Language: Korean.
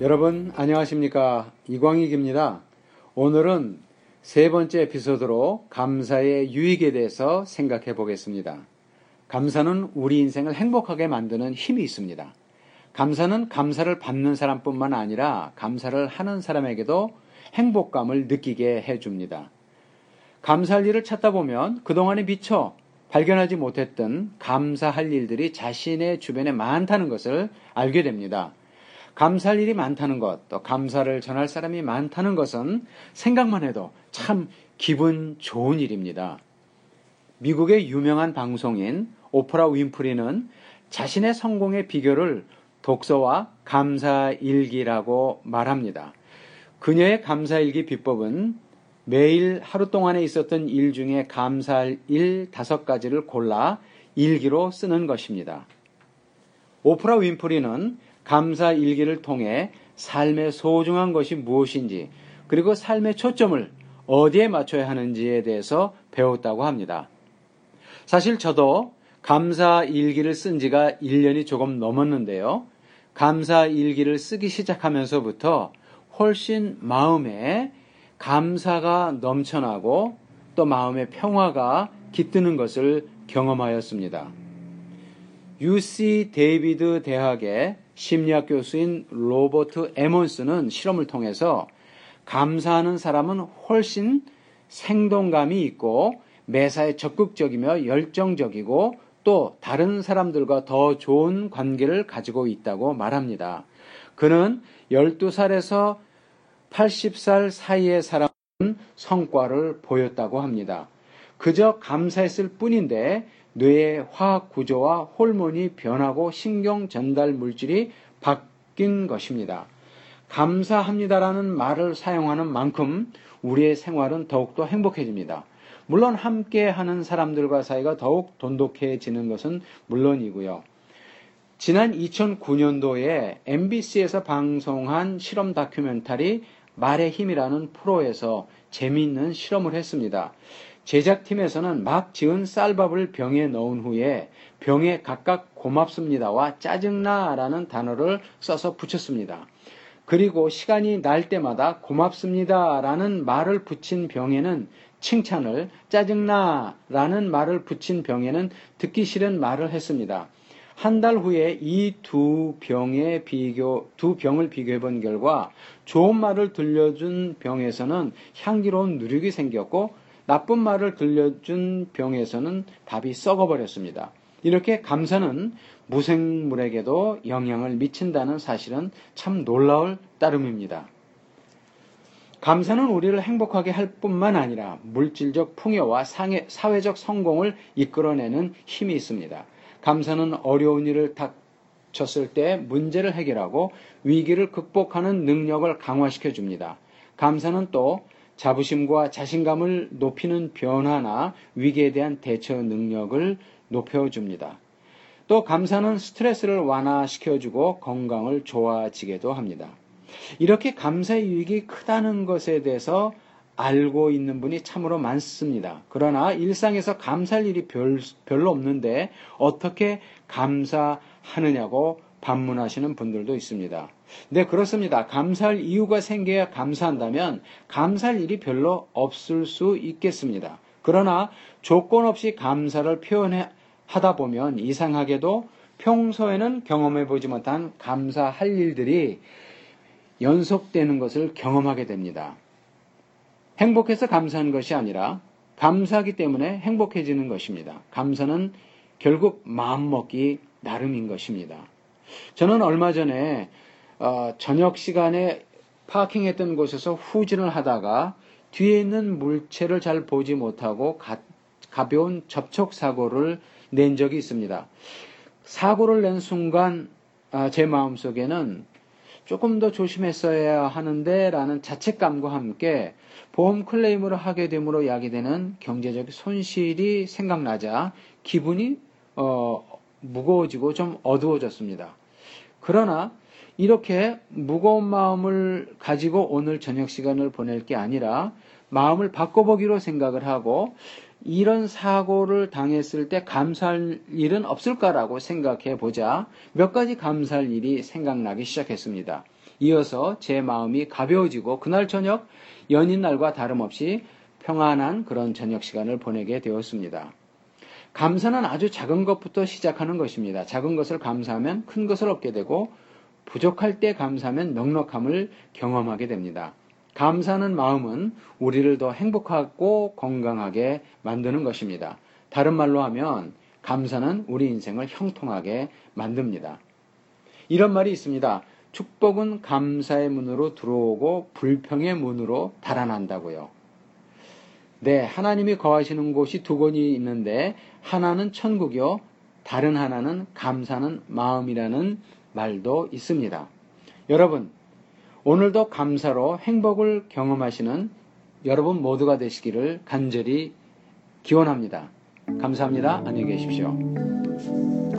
여러분 안녕하십니까? 이광익입니다. 오늘은 세 번째 에피소드로 감사의 유익에 대해서 생각해 보겠습니다. 감사는 우리 인생을 행복하게 만드는 힘이 있습니다. 감사는 감사를 받는 사람뿐만 아니라 감사를 하는 사람에게도 행복감을 느끼게 해줍니다. 감사할 일을 찾다 보면 그동안에 미처 발견하지 못했던 감사할 일들이 자신의 주변에 많다는 것을 알게 됩니다. 감사할 일이 많다는 것, 또 감사를 전할 사람이 많다는 것은 생각만 해도 참 기분 좋은 일입니다. 미국의 유명한 방송인 오프라 윈프리는 자신의 성공의 비결을 독서와 감사일기라고 말합니다. 그녀의 감사일기 비법은 매일 하루 동안에 있었던 일 중에 감사할 일 5가지를 골라 일기로 쓰는 것입니다. 오프라 윈프리는 감사 일기를 통해 삶의 소중한 것이 무엇인지, 그리고 삶의 초점을 어디에 맞춰야 하는지에 대해서 배웠다고 합니다. 사실 저도 감사 일기를 쓴 지가 1년이 조금 넘었는데요. 감사 일기를 쓰기 시작하면서부터 훨씬 마음에 감사가 넘쳐나고 또 마음의 평화가 깃드는 것을 경험하였습니다. UC 데이비드 대학의 심리학 교수인 로버트 에몬스는 실험을 통해서 감사하는 사람은 훨씬 생동감이 있고 매사에 적극적이며 열정적이고 또 다른 사람들과 더 좋은 관계를 가지고 있다고 말합니다. 그는 12살에서 80살 사이의 사람은 성과를 보였다고 합니다. 그저 감사했을 뿐인데 뇌의 화학 구조와 호르몬이 변하고 신경 전달 물질이 바뀐 것입니다. 감사합니다라는 말을 사용하는 만큼 우리의 생활은 더욱더 행복해집니다. 물론 함께하는 사람들과 사이가 더욱 돈독해지는 것은 물론이고요. 지난 2009년도에 MBC에서 방송한 실험 다큐멘터리 말의 힘이라는 프로에서 재미있는 실험을 했습니다. 제작팀에서는 막 지은 쌀밥을 병에 넣은 후에 병에 각각 고맙습니다와 짜증나라는 단어를 써서 붙였습니다. 그리고 시간이 날 때마다 고맙습니다라는 말을 붙인 병에는 칭찬을, 짜증나라는 말을 붙인 병에는 듣기 싫은 말을 했습니다. 한 달 후에 이 두 병을 비교해 본 결과 좋은 말을 들려준 병에서는 향기로운 누룩이 생겼고 나쁜 말을 들려준 병에서는 답이 썩어버렸습니다. 이렇게 감사는 무생물에게도 영향을 미친다는 사실은 참 놀라울 따름입니다. 감사는 우리를 행복하게 할 뿐만 아니라 물질적 풍요와 사회적 성공을 이끌어내는 힘이 있습니다. 감사는 어려운 일을 닥쳤을 때 문제를 해결하고 위기를 극복하는 능력을 강화시켜줍니다. 감사는 또 자부심과 자신감을 높이는 변화나 위기에 대한 대처 능력을 높여줍니다. 또 감사는 스트레스를 완화시켜주고 건강을 좋아지게도 합니다. 이렇게 감사의 유익이 크다는 것에 대해서 알고 있는 분이 참으로 많습니다. 그러나 일상에서 감사할 일이 별로 없는데 어떻게 감사하느냐고 반문하시는 분들도 있습니다. 네, 그렇습니다. 감사할 이유가 생겨야 감사한다면 감사할 일이 별로 없을 수 있겠습니다. 그러나 조건 없이 감사를 표현하다 보면 이상하게도 평소에는 경험해보지 못한 감사할 일들이 연속되는 것을 경험하게 됩니다. 행복해서 감사한 것이 아니라 감사하기 때문에 행복해지는 것입니다. 감사는 결국 마음먹기 나름인 것입니다. 저는 얼마 전에 저녁 시간에 파킹했던 곳에서 후진을 하다가 뒤에 있는 물체를 잘 보지 못하고 가벼운 접촉사고를 낸 적이 있습니다. 사고를 낸 순간 제 마음속에는 조금 더 조심했어야 하는데 라는 자책감과 함께 보험 클레임을 하게 됨으로 야기되는 경제적 손실이 생각나자 기분이 무거워지고 좀 어두워졌습니다. 그러나 이렇게 무거운 마음을 가지고 오늘 저녁 시간을 보낼 게 아니라 마음을 바꿔보기로 생각을 하고 이런 사고를 당했을 때 감사할 일은 없을까라고 생각해 보자 몇 가지 감사할 일이 생각나기 시작했습니다. 이어서 제 마음이 가벼워지고 그날 저녁 연인 날과 다름없이 평안한 그런 저녁 시간을 보내게 되었습니다. 감사는 아주 작은 것부터 시작하는 것입니다. 작은 것을 감사하면 큰 것을 얻게 되고 부족할 때 감사하면 넉넉함을 경험하게 됩니다. 감사하는 마음은 우리를 더 행복하고 건강하게 만드는 것입니다. 다른 말로 하면 감사는 우리 인생을 형통하게 만듭니다. 이런 말이 있습니다. 축복은 감사의 문으로 들어오고 불평의 문으로 달아난다고요. 네, 하나님이 거하시는 곳이 두 곳이 있는데 하나는 천국이요, 다른 하나는 감사는 마음이라는 말도 있습니다. 여러분, 오늘도 감사로 행복을 경험하시는 여러분 모두가 되시기를 간절히 기원합니다. 감사합니다. 안녕히 계십시오.